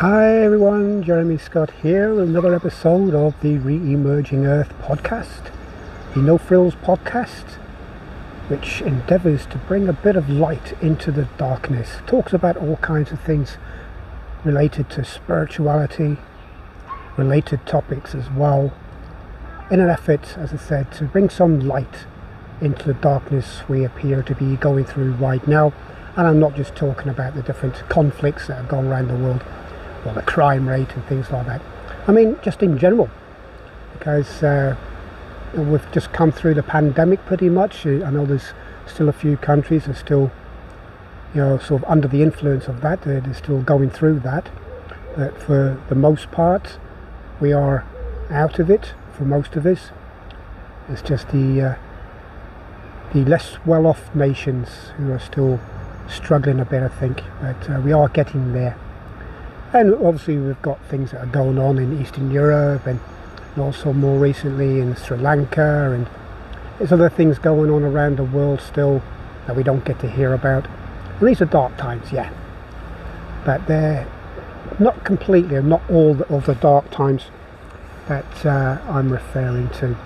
Hi everyone, Jeremy Scott here with another episode of the Re-Emerging Earth podcast, the No Frills podcast, which endeavours to bring a bit of light into the darkness. Talks about all kinds of things related to spirituality, related topics as well, in an effort, as I said, to bring some light into the darkness we appear to be going through right now. And I'm not just talking about the different conflicts that have gone around the world, or the crime rate and things like that. I mean, just in general, because we've just come through the pandemic pretty much. I know there's still a few countries that are still, you know, sort of under the influence of that. They're still going through that. But for the most part, we are out of it, for most of us. It's just the less well-off nations who are still struggling a bit, I think, but we are getting there. And obviously we've got things that are going on in Eastern Europe and also more recently in Sri Lanka, and there's other things going on around the world still that we don't get to hear about. And these are dark times, yeah, but they're not completely, not all of the dark times that I'm referring to.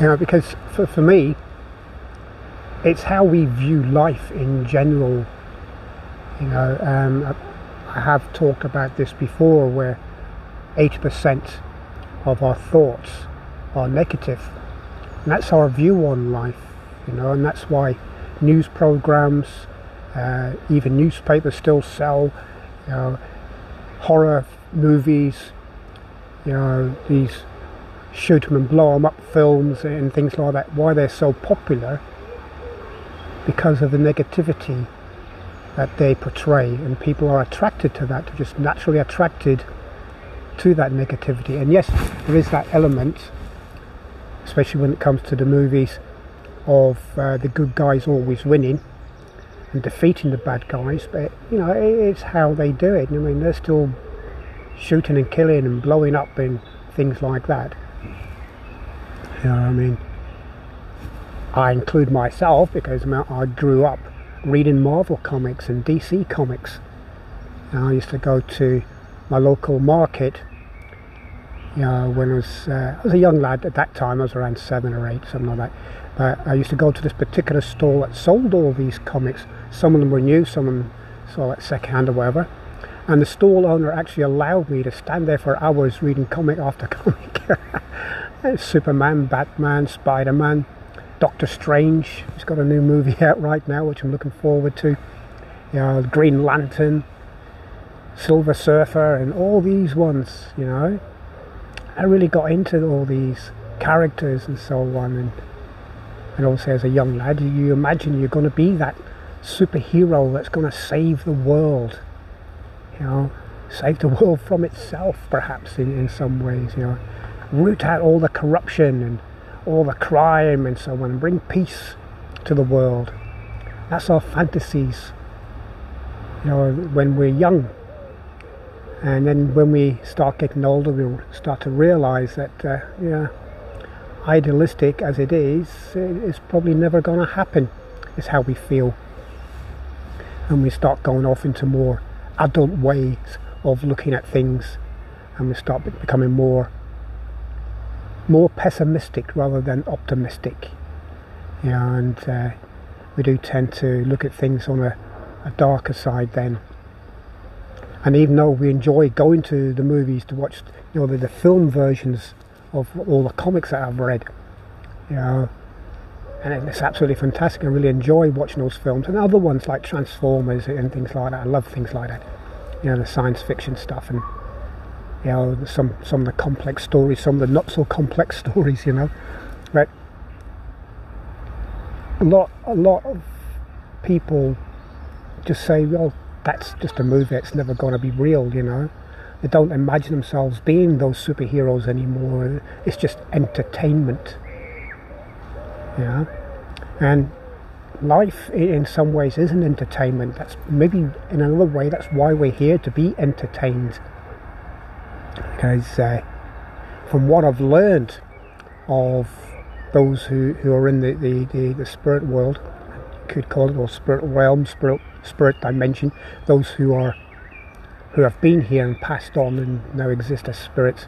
You know, because for me, it's how we view life in general. You know, I have talked about this before, where 80% of our thoughts are negative, and that's our view on life. You know, and that's why news programs, even newspapers, still sell, you know, horror movies, you know, these shoot 'em and blow 'em up films and things like that. Why they're so popular? Because of the negativity that they portray, and people are attracted to that. They're just naturally attracted to that negativity. And yes, there is that element, especially when it comes to the movies, of the good guys always winning and defeating the bad guys. But you know, it's how they do it. I mean, they're still shooting and killing and blowing up and things like that. You know what I mean? I include myself, because I grew up reading Marvel comics and DC comics. And I used to go to my local market, you know, when I was a young lad at that time. I was around 7 or 8, something like that. But I used to go to this particular store that sold all these comics. Some of them were new, some of them sold at secondhand or whatever. And the stall owner actually allowed me to stand there for hours reading comic after comic. Superman, Batman, Spider-Man, Doctor Strange, he's got a new movie out right now, which I'm looking forward to. You know, Green Lantern, Silver Surfer, and all these ones, you know. I really got into all these characters and so on. And also, as a young lad, you imagine you're going to be that superhero that's going to save the world. You know, save the world from itself, perhaps, in some ways, you know. Root out all the corruption and all the crime and so on, and bring peace to the world. That's our fantasies, you know, when we're young. And then when we start getting older, we start to realise that, you know, idealistic as it is, it's probably never going to happen, is how we feel. And we start going off into more adult ways of looking at things, and we start becoming more pessimistic rather than optimistic, you know, and we do tend to look at things on a darker side then. And even though we enjoy going to the movies to watch, you know, the film versions of all the comics that I've read, you know, and it's absolutely fantastic. I really enjoy watching those films, and other ones like Transformers and things like that. I love things like that, you know, the science fiction stuff, and you know, some of the complex stories, some of the not so complex stories, you know. But a lot of people just say, well, that's just a movie, it's never going to be real, you know. They don't imagine themselves being those superheroes anymore. It's just entertainment, you know. And life in some ways is an entertainment. That's maybe in another way, that's why we're here, to be entertained. Because from what I've learned of those who are in the spirit world, you could call it, or spirit realm, spirit dimension, those who are who have been here and passed on and now exist as spirits.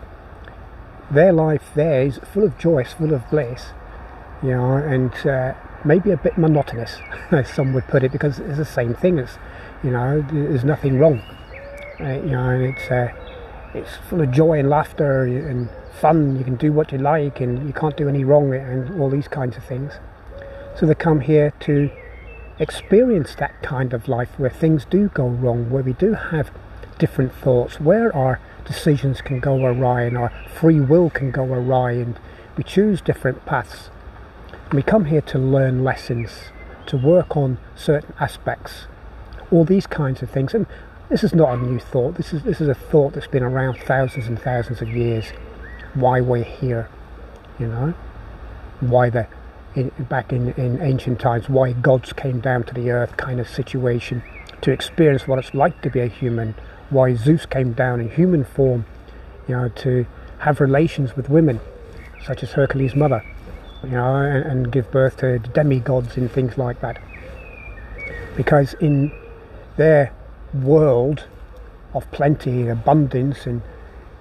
Their life there is full of joy, it's full of bliss, you know, and maybe a bit monotonous, as some would put it, because it's the same thing. It's, you know, there's nothing wrong, you know, and it's full of joy and laughter and fun. You can do what you like, and you can't do any wrong, and all these kinds of things. So they come here to experience that kind of life where things do go wrong, where we do have different thoughts, where our decisions can go awry and our free will can go awry, and we choose different paths. And we come here to learn lessons, to work on certain aspects, all these kinds of things. And this is not a new thought. This is a thought that's been around thousands and thousands of years. Why we're here, you know, why back in ancient times, why gods came down to the earth, kind of situation, to experience what it's like to be a human, why Zeus came down in human form, you know, to have relations with women, such as Hercules' mother, you know, and give birth to demigods and things like that. Because in their world of plenty and abundance, and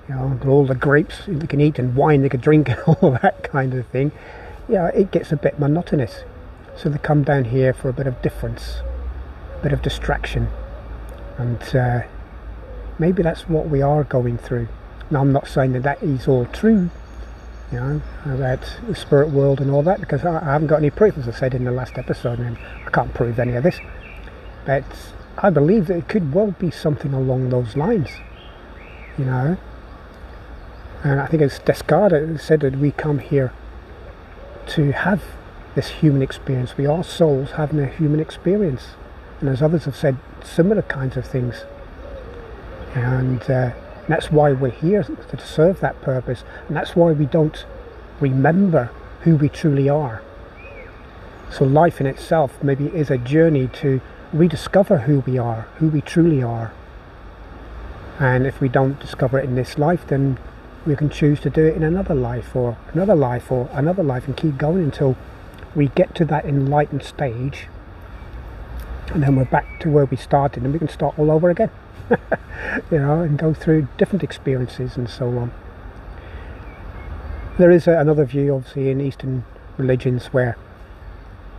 you know, all the grapes they can eat and wine they can drink and all that kind of thing, yeah, it gets a bit monotonous. So they come down here for a bit of difference, a bit of distraction, and maybe that's what we are going through. Now, I'm not saying that is all true, you know, about the spirit world and all that, because I haven't got any proof, as I said in the last episode, and I can't prove any of this. But I believe that it could well be something along those lines, you know. And I think it's Descartes who said that we come here to have this human experience. We are souls having a human experience. And as others have said, similar kinds of things. And that's why we're here, to serve that purpose. And that's why we don't remember who we truly are. So life in itself maybe is a journey to rediscover who we are, who we truly are. And if we don't discover it in this life, then we can choose to do it in another life, or another life, or another life, and keep going until we get to that enlightened stage, and then we're back to where we started, and we can start all over again, you know, and go through different experiences and so on. There is another view, obviously, in Eastern religions where,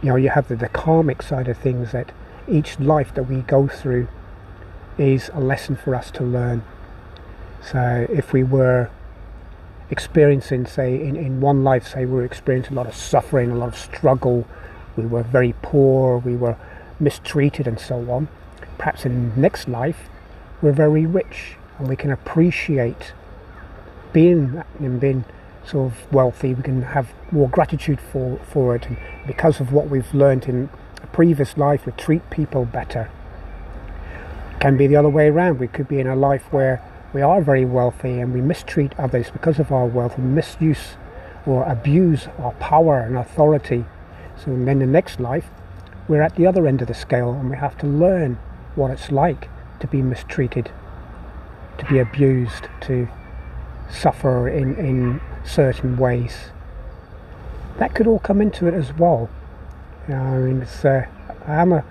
you know, you have the karmic side of things, that each life that we go through is a lesson for us to learn. So if we were experiencing, say, in one life, say we were experiencing a lot of suffering, a lot of struggle, we were very poor, we were mistreated and so on, perhaps in the next life we're very rich and we can appreciate being sort of wealthy. We can have more gratitude for it, and because of what we've learned in a previous life, we treat people better. It can be the other way around. We could be in a life where we are very wealthy and we mistreat others because of our wealth, and misuse or abuse our power and authority. So then the next life, we're at the other end of the scale, and we have to learn what it's like to be mistreated, to be abused, to suffer in certain ways. That could all come into it as well. You know, I mean, I am a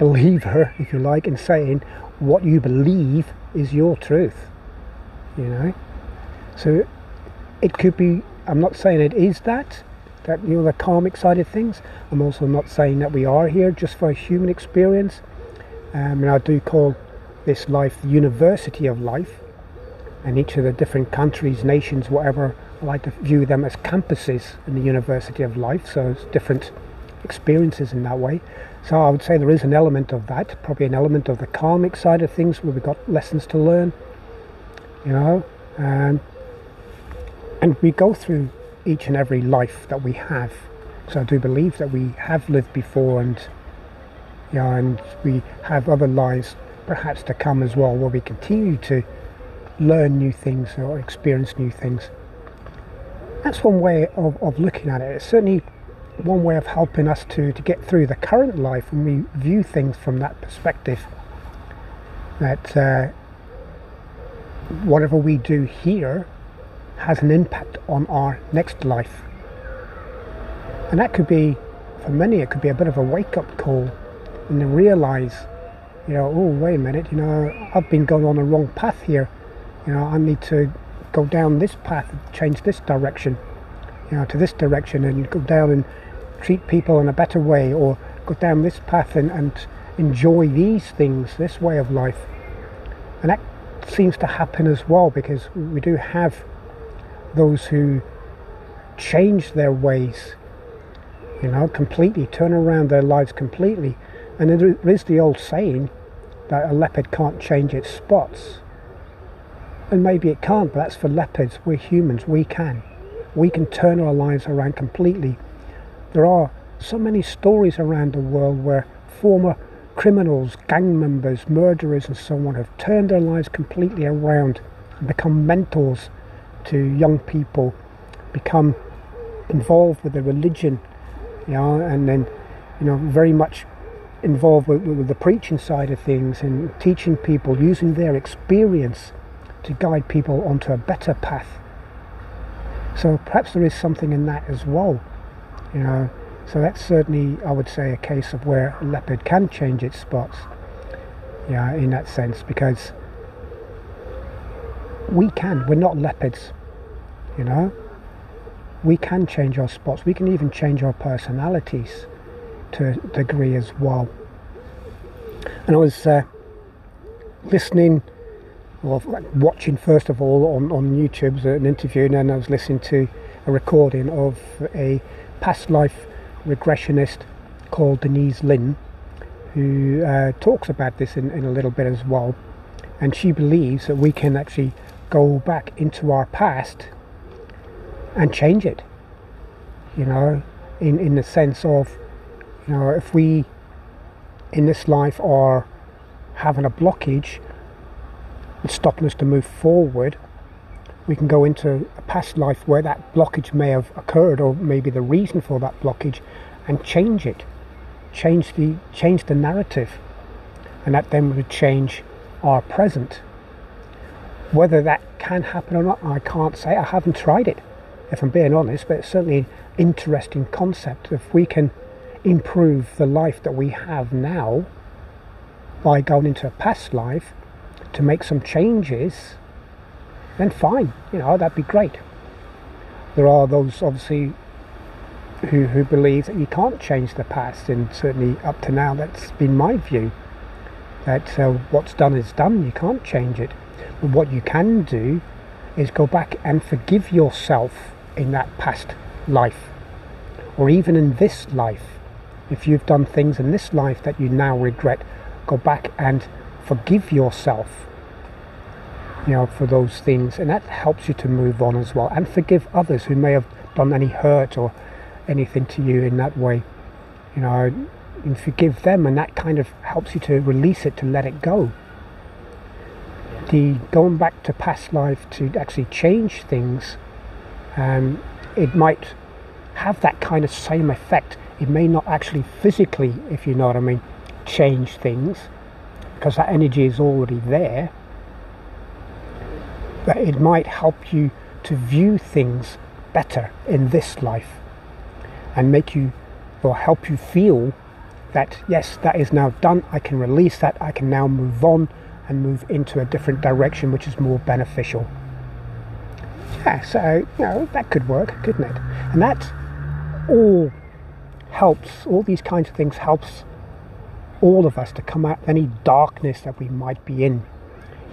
believer, if you like, in saying what you believe is your truth, you know. So it could be, I'm not saying it is that, you know, the karmic side of things. I'm also not saying that we are here just for a human experience, and I do call this life the university of life, and each of the different countries, nations, whatever, I like to view them as campuses in the university of life. So it's different experiences in that way. So I would say there is an element of that, probably an element of the karmic side of things, where we've got lessons to learn, you know, and we go through each and every life that we have. So I do believe that we have lived before, and you know, and we have other lives perhaps to come as well, where we continue to learn new things or experience new things. That's one way of looking at it. It's certainly one way of helping us to get through the current life when we view things from that perspective, that whatever we do here has an impact on our next life. And that could be, for many, it could be a bit of a wake-up call, and to realise, you know, oh, wait a minute, you know, I've been going on the wrong path here. You know, I need to go down this path, change this direction, you know, to this direction, and go down and treat people in a better way, or go down this path and enjoy these things, this way of life. And that seems to happen as well, because we do have those who change their ways, you know, completely, turn around their lives completely. And there is the old saying that a leopard can't change its spots. And maybe it can't, but that's for leopards. We're humans, we can. We can turn our lives around completely. There are so many stories around the world where former criminals, gang members, murderers and so on have turned their lives completely around and become mentors to young people, become involved with the religion, you know, and then, you know, very much involved with the preaching side of things and teaching people, using their experience to guide people onto a better path. So perhaps there is something in that as well, you know. So that's certainly, I would say, a case of where a leopard can change its spots, yeah, in that sense, because we can, we're not leopards, you know. We can change our spots, we can even change our personalities to a degree as well. And I was listening, well, watching first of all on YouTube an interview, and then I was listening to a recording of a past life regressionist called Denise Lynn, who talks about this in a little bit as well. And she believes that we can actually go back into our past and change it, you know, in the sense of, you know, if we in this life are having a blockage, it's stopping us to move forward, we can go into a past life where that blockage may have occurred, or maybe the reason for that blockage, and change it, change the narrative, and that then would change our present. Whether that can happen or not, I can't say. I haven't tried it, if I'm being honest, but it's certainly an interesting concept. If we can improve the life that we have now by going into a past life to make some changes, then fine, you know, that'd be great. There are those obviously who believe that you can't change the past, and certainly up to now that's been my view, that what's done is done, you can't change it. But what you can do is go back and forgive yourself in that past life, or even in this life. If you've done things in this life that you now regret, go back and forgive yourself, you know, for those things, and that helps you to move on as well, and forgive others who may have done any hurt or anything to you in that way, you know, and forgive them, and that kind of helps you to release it, to let it go. The going back to past life to actually change things, it might have that kind of same effect. It may not actually physically, if you know what I mean, change things, because that energy is already there, but it might help you to view things better in this life, and make you, or help you feel that, yes, that is now done, I can release that, I can now move on and move into a different direction which is more beneficial. Yeah, so, you know, that could work, couldn't it? And that all helps, all these kinds of things helps all of us to come out of any darkness that we might be in,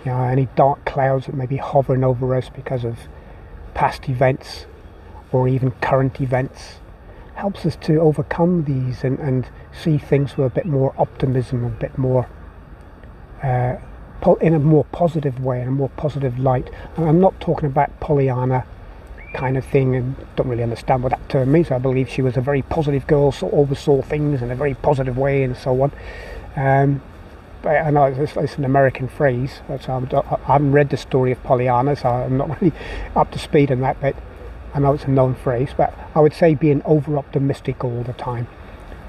you know, any dark clouds that may be hovering over us because of past events or even current events. Helps us to overcome these and see things with a bit more optimism, a bit more in a more positive way, in a more positive light. And I'm not talking about Pollyanna kind of thing, and don't really understand what that term means. I believe she was a very positive girl, so oversaw things in a very positive way and so on. But I know it's an American phrase. So I haven't read the story of Pollyanna, so I'm not really up to speed on that, but I know it's a known phrase. But I would say being over optimistic all the time.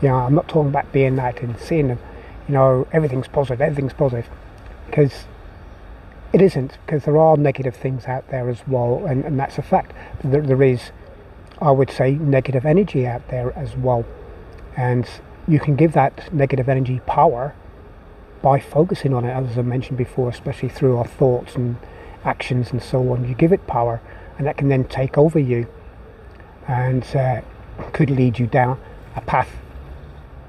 You know, I'm not talking about being that and seeing them, you know, everything's positive, because it isn't, because there are negative things out there as well, and that's a fact. There is, I would say, negative energy out there as well, and you can give that negative energy power by focusing on it, as I mentioned before, especially through our thoughts and actions and so on. You give it power, and that can then take over you, and could lead you down a path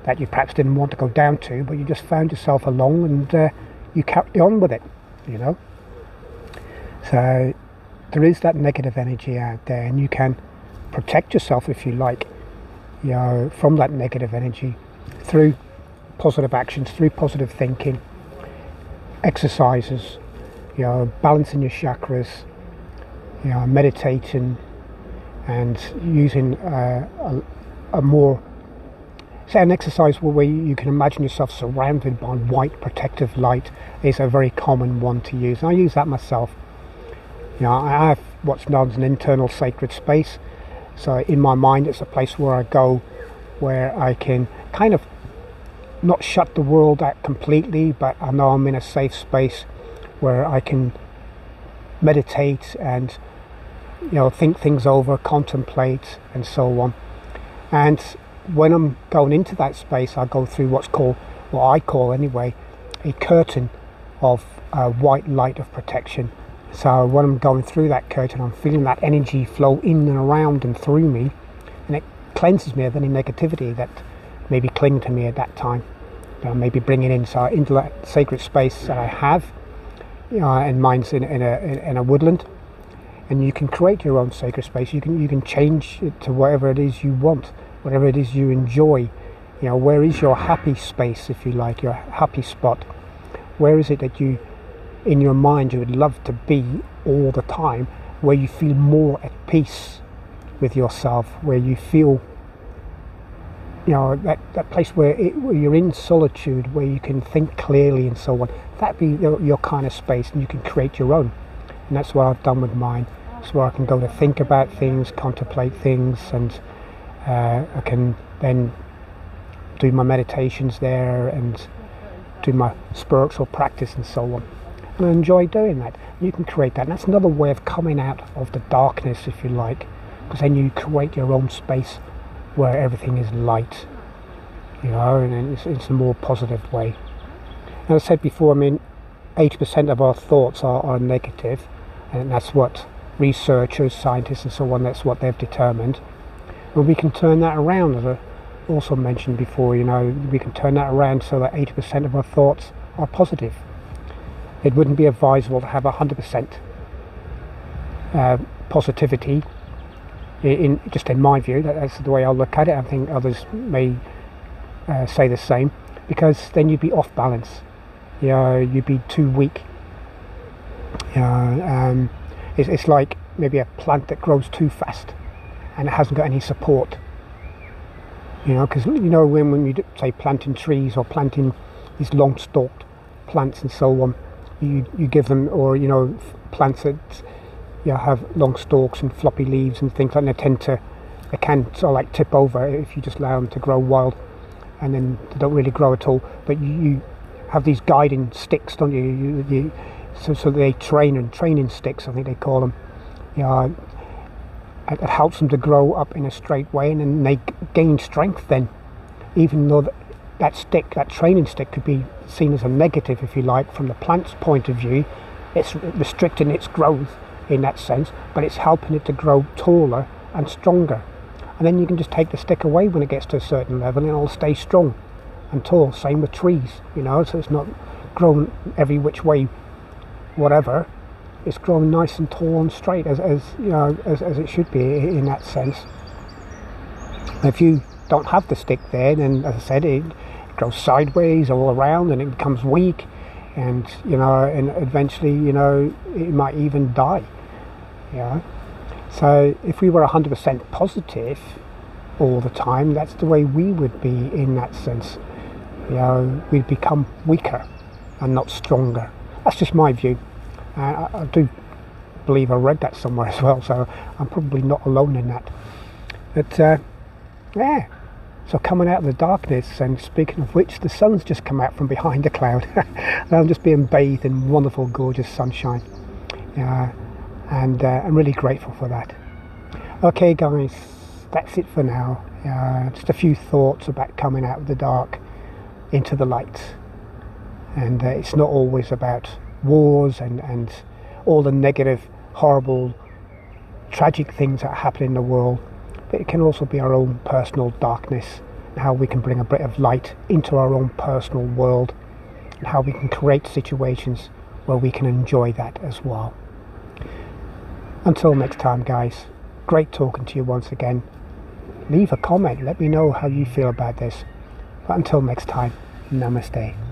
that you perhaps didn't want to go down to, but you just found yourself along, and you carried on with it, you know. So there is that negative energy out there, and you can protect yourself, if you like, you know, from that negative energy through positive actions, through positive thinking, exercises, you know, balancing your chakras, you know, meditating, and using a more, say, an exercise where you can imagine yourself surrounded by white protective light is a very common one to use. I use that myself. You know, I have what's known as an internal sacred space. So in my mind, it's a place where I go, where I can kind of not shut the world out completely, but I know I'm in a safe space where I can meditate and, you know, think things over, contemplate, and so on. And when I'm going into that space, I go through what I call a curtain of white light of protection. So when I'm going through that curtain, I'm feeling that energy flow in and around and through me, and it cleanses me of any negativity that may be clinging to me at that time, that I may be bringing in. So into that sacred space that I have, you know, and mine's in a woodland, and you can create your own sacred space. You can change it to whatever it is you want, whatever it is you enjoy. You know, where is your happy space, if you like, your happy spot? Where is it that you, in your mind, you would love to be all the time, where you feel more at peace with yourself, where you feel, you know, that place where you're in solitude, where you can think clearly and so on. That'd be your kind of space, and you can create your own. And that's what I've done with mine. It's where I can go to think about things, contemplate things, and I can then do my meditations there and do my spiritual practice and so on. And I enjoy doing that. You can create that, and that's another way of coming out of the darkness, if you like, because then you create your own space where everything is light, you know, and it's a more positive way. And as I said before, I mean, 80% of our thoughts are negative, and that's what researchers, scientists and so on, that's what they've determined. And we can turn that around, as I also mentioned before, you know, we can turn that around so that 80% of our thoughts are positive. It wouldn't be advisable to have 100% positivity, in my view. That's the way I look at it. I think others may say the same, because then you'd be off balance. You know, you'd be too weak. You know, it's like maybe a plant that grows too fast and it hasn't got any support. You know, because, you know, when you say planting trees or planting these long-stalked plants and so on, you give them, or, you know, plants that, you know, have long stalks and floppy leaves and things like that, they can sort of like tip over if you just allow them to grow wild, and then they don't really grow at all. But you have these guiding sticks, don't you? So they training sticks, I think they call them. You know, it helps them to grow up in a straight way, and then they gain strength then, even though that stick, that training stick, could be seen as a negative, if you like, from the plant's point of view. It's restricting its growth in that sense, but it's helping it to grow taller and stronger. And then you can just take the stick away when it gets to a certain level, and it'll stay strong and tall. Same with trees, you know, so it's not grown every which way, whatever. It's grown nice and tall and straight, as you know, as it should be in that sense. And if you don't have the stick there, then, as I said, it grows sideways all around, and it becomes weak, and, you know, and eventually, you know, it might even die, you know. So if we were 100% positive all the time, that's the way we would be in that sense. You know, we'd become weaker and not stronger. That's just my view. I do believe I read that somewhere as well, so I'm probably not alone in that. But yeah. So coming out of the darkness, and speaking of which, the sun's just come out from behind the cloud, and I'm just being bathed in wonderful, gorgeous sunshine, and I'm really grateful for that. Okay, guys, that's it for now. Just a few thoughts about coming out of the dark into the light, and it's not always about wars and all the negative, horrible, tragic things that happen in the world, but it can also be our own personal darkness, and how we can bring a bit of light into our own personal world, and how we can create situations where we can enjoy that as well. Until next time, guys, great talking to you once again. Leave a comment, let me know how you feel about this. But until next time, namaste.